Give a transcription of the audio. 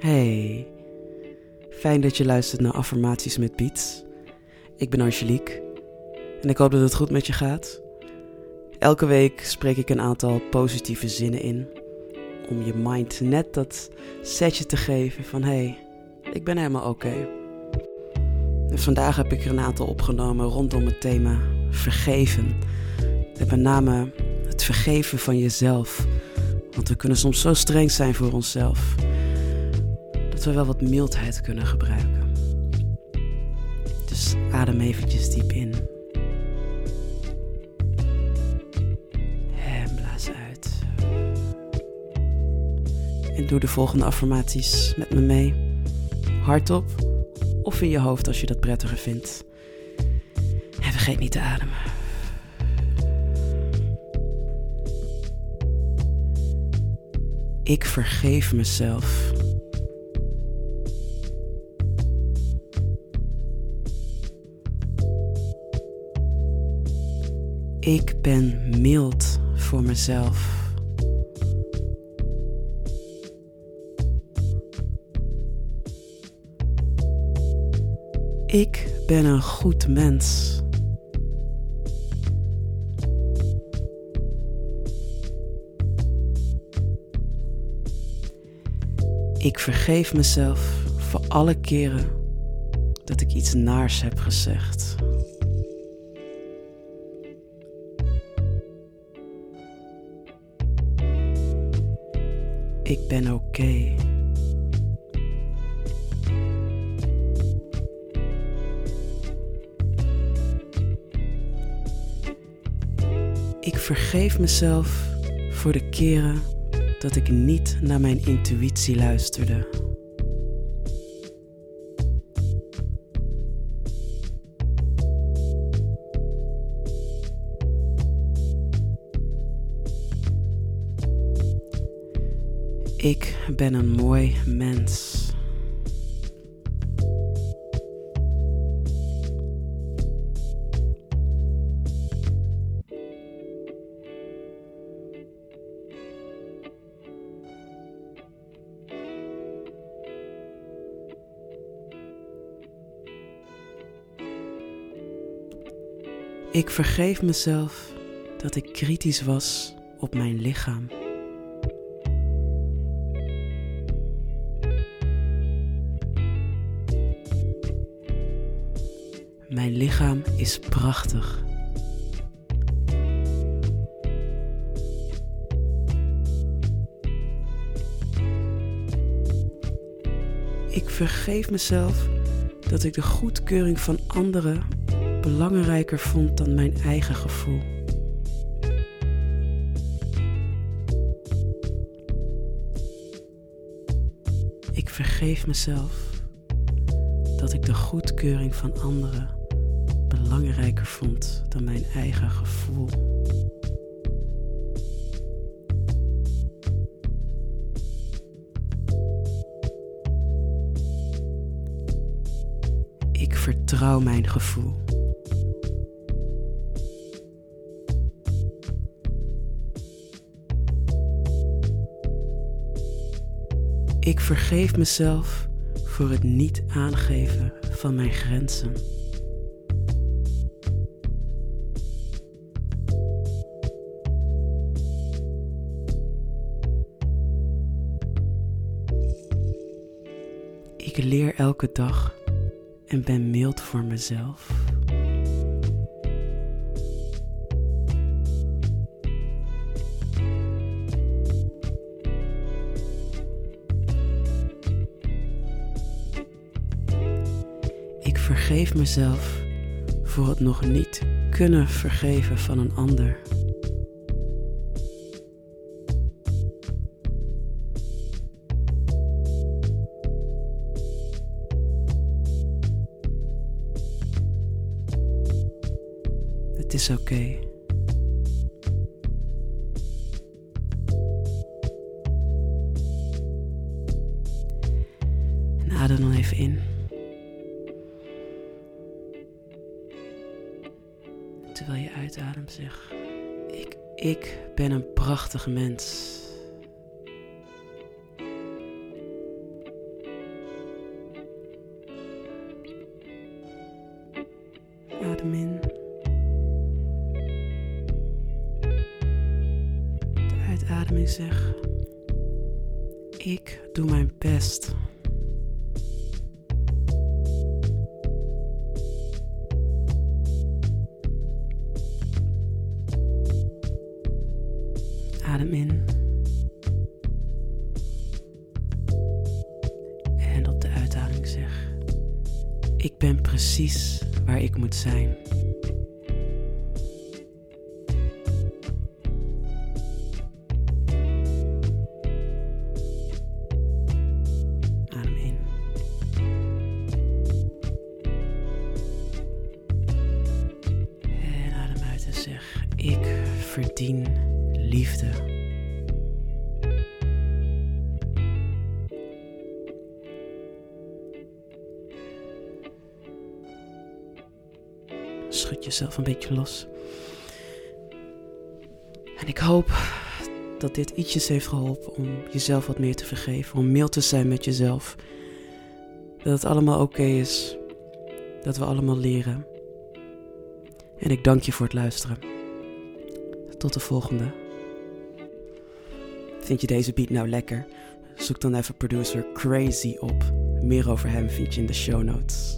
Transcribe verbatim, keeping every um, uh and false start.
Hey, fijn dat je luistert naar Affirmaties met Piet. Ik ben Angelique en ik hoop dat het goed met je gaat. Elke week spreek ik een aantal positieve zinnen in om je mind net dat setje te geven van hey, ik ben helemaal oké. Okay. En vandaag heb ik er een aantal opgenomen rondom het thema vergeven. Met name het vergeven van jezelf. Want we kunnen soms zo streng zijn voor onszelf dat we wel wat mildheid kunnen gebruiken. Dus adem eventjes diep in. En blaas uit. En doe de volgende affirmaties met me mee. Hardop of in je hoofd als je dat prettiger vindt. En vergeet niet te ademen. Ik vergeef mezelf. Ik ben mild voor mezelf. Ik ben een goed mens. Ik vergeef mezelf voor alle keren dat ik iets naars heb gezegd. Ik ben oké. Ik vergeef mezelf voor de keren dat ik niet naar mijn intuïtie luisterde. Ik ben een mooi mens. Ik vergeef mezelf dat ik kritisch was op mijn lichaam. Mijn lichaam is prachtig. Ik vergeef mezelf dat ik de goedkeuring van anderen belangrijker vond dan mijn eigen gevoel. Ik vergeef mezelf dat ik de goedkeuring van anderen belangrijker vond dan mijn eigen gevoel. Ik vertrouw mijn gevoel. Ik vergeef mezelf voor het niet aangeven van mijn grenzen. Ik leer elke dag en ben mild voor mezelf. Ik vergeef mezelf voor het nog niet kunnen vergeven van een ander. Het is oké. En adem dan even in. Terwijl je uitademt, zeg ik, ik ben een prachtig mens. adem in. De uitademing zeg: ik doe mijn best. Adem in. En op de uitademing zeg: ik ben precies waar ik moet zijn. Adem in. En adem uit en zeg: ik verdien liefde. Schud jezelf een beetje los. En ik hoop dat dit ietsjes heeft geholpen om jezelf wat meer te vergeven. Om mild te zijn met jezelf. Dat het allemaal oké is. Dat we allemaal leren. En ik dank je voor het luisteren. Tot de volgende. Vind je deze beat nou lekker? Zoek dan even producer Crazy op. Meer over hem vind je in de show notes.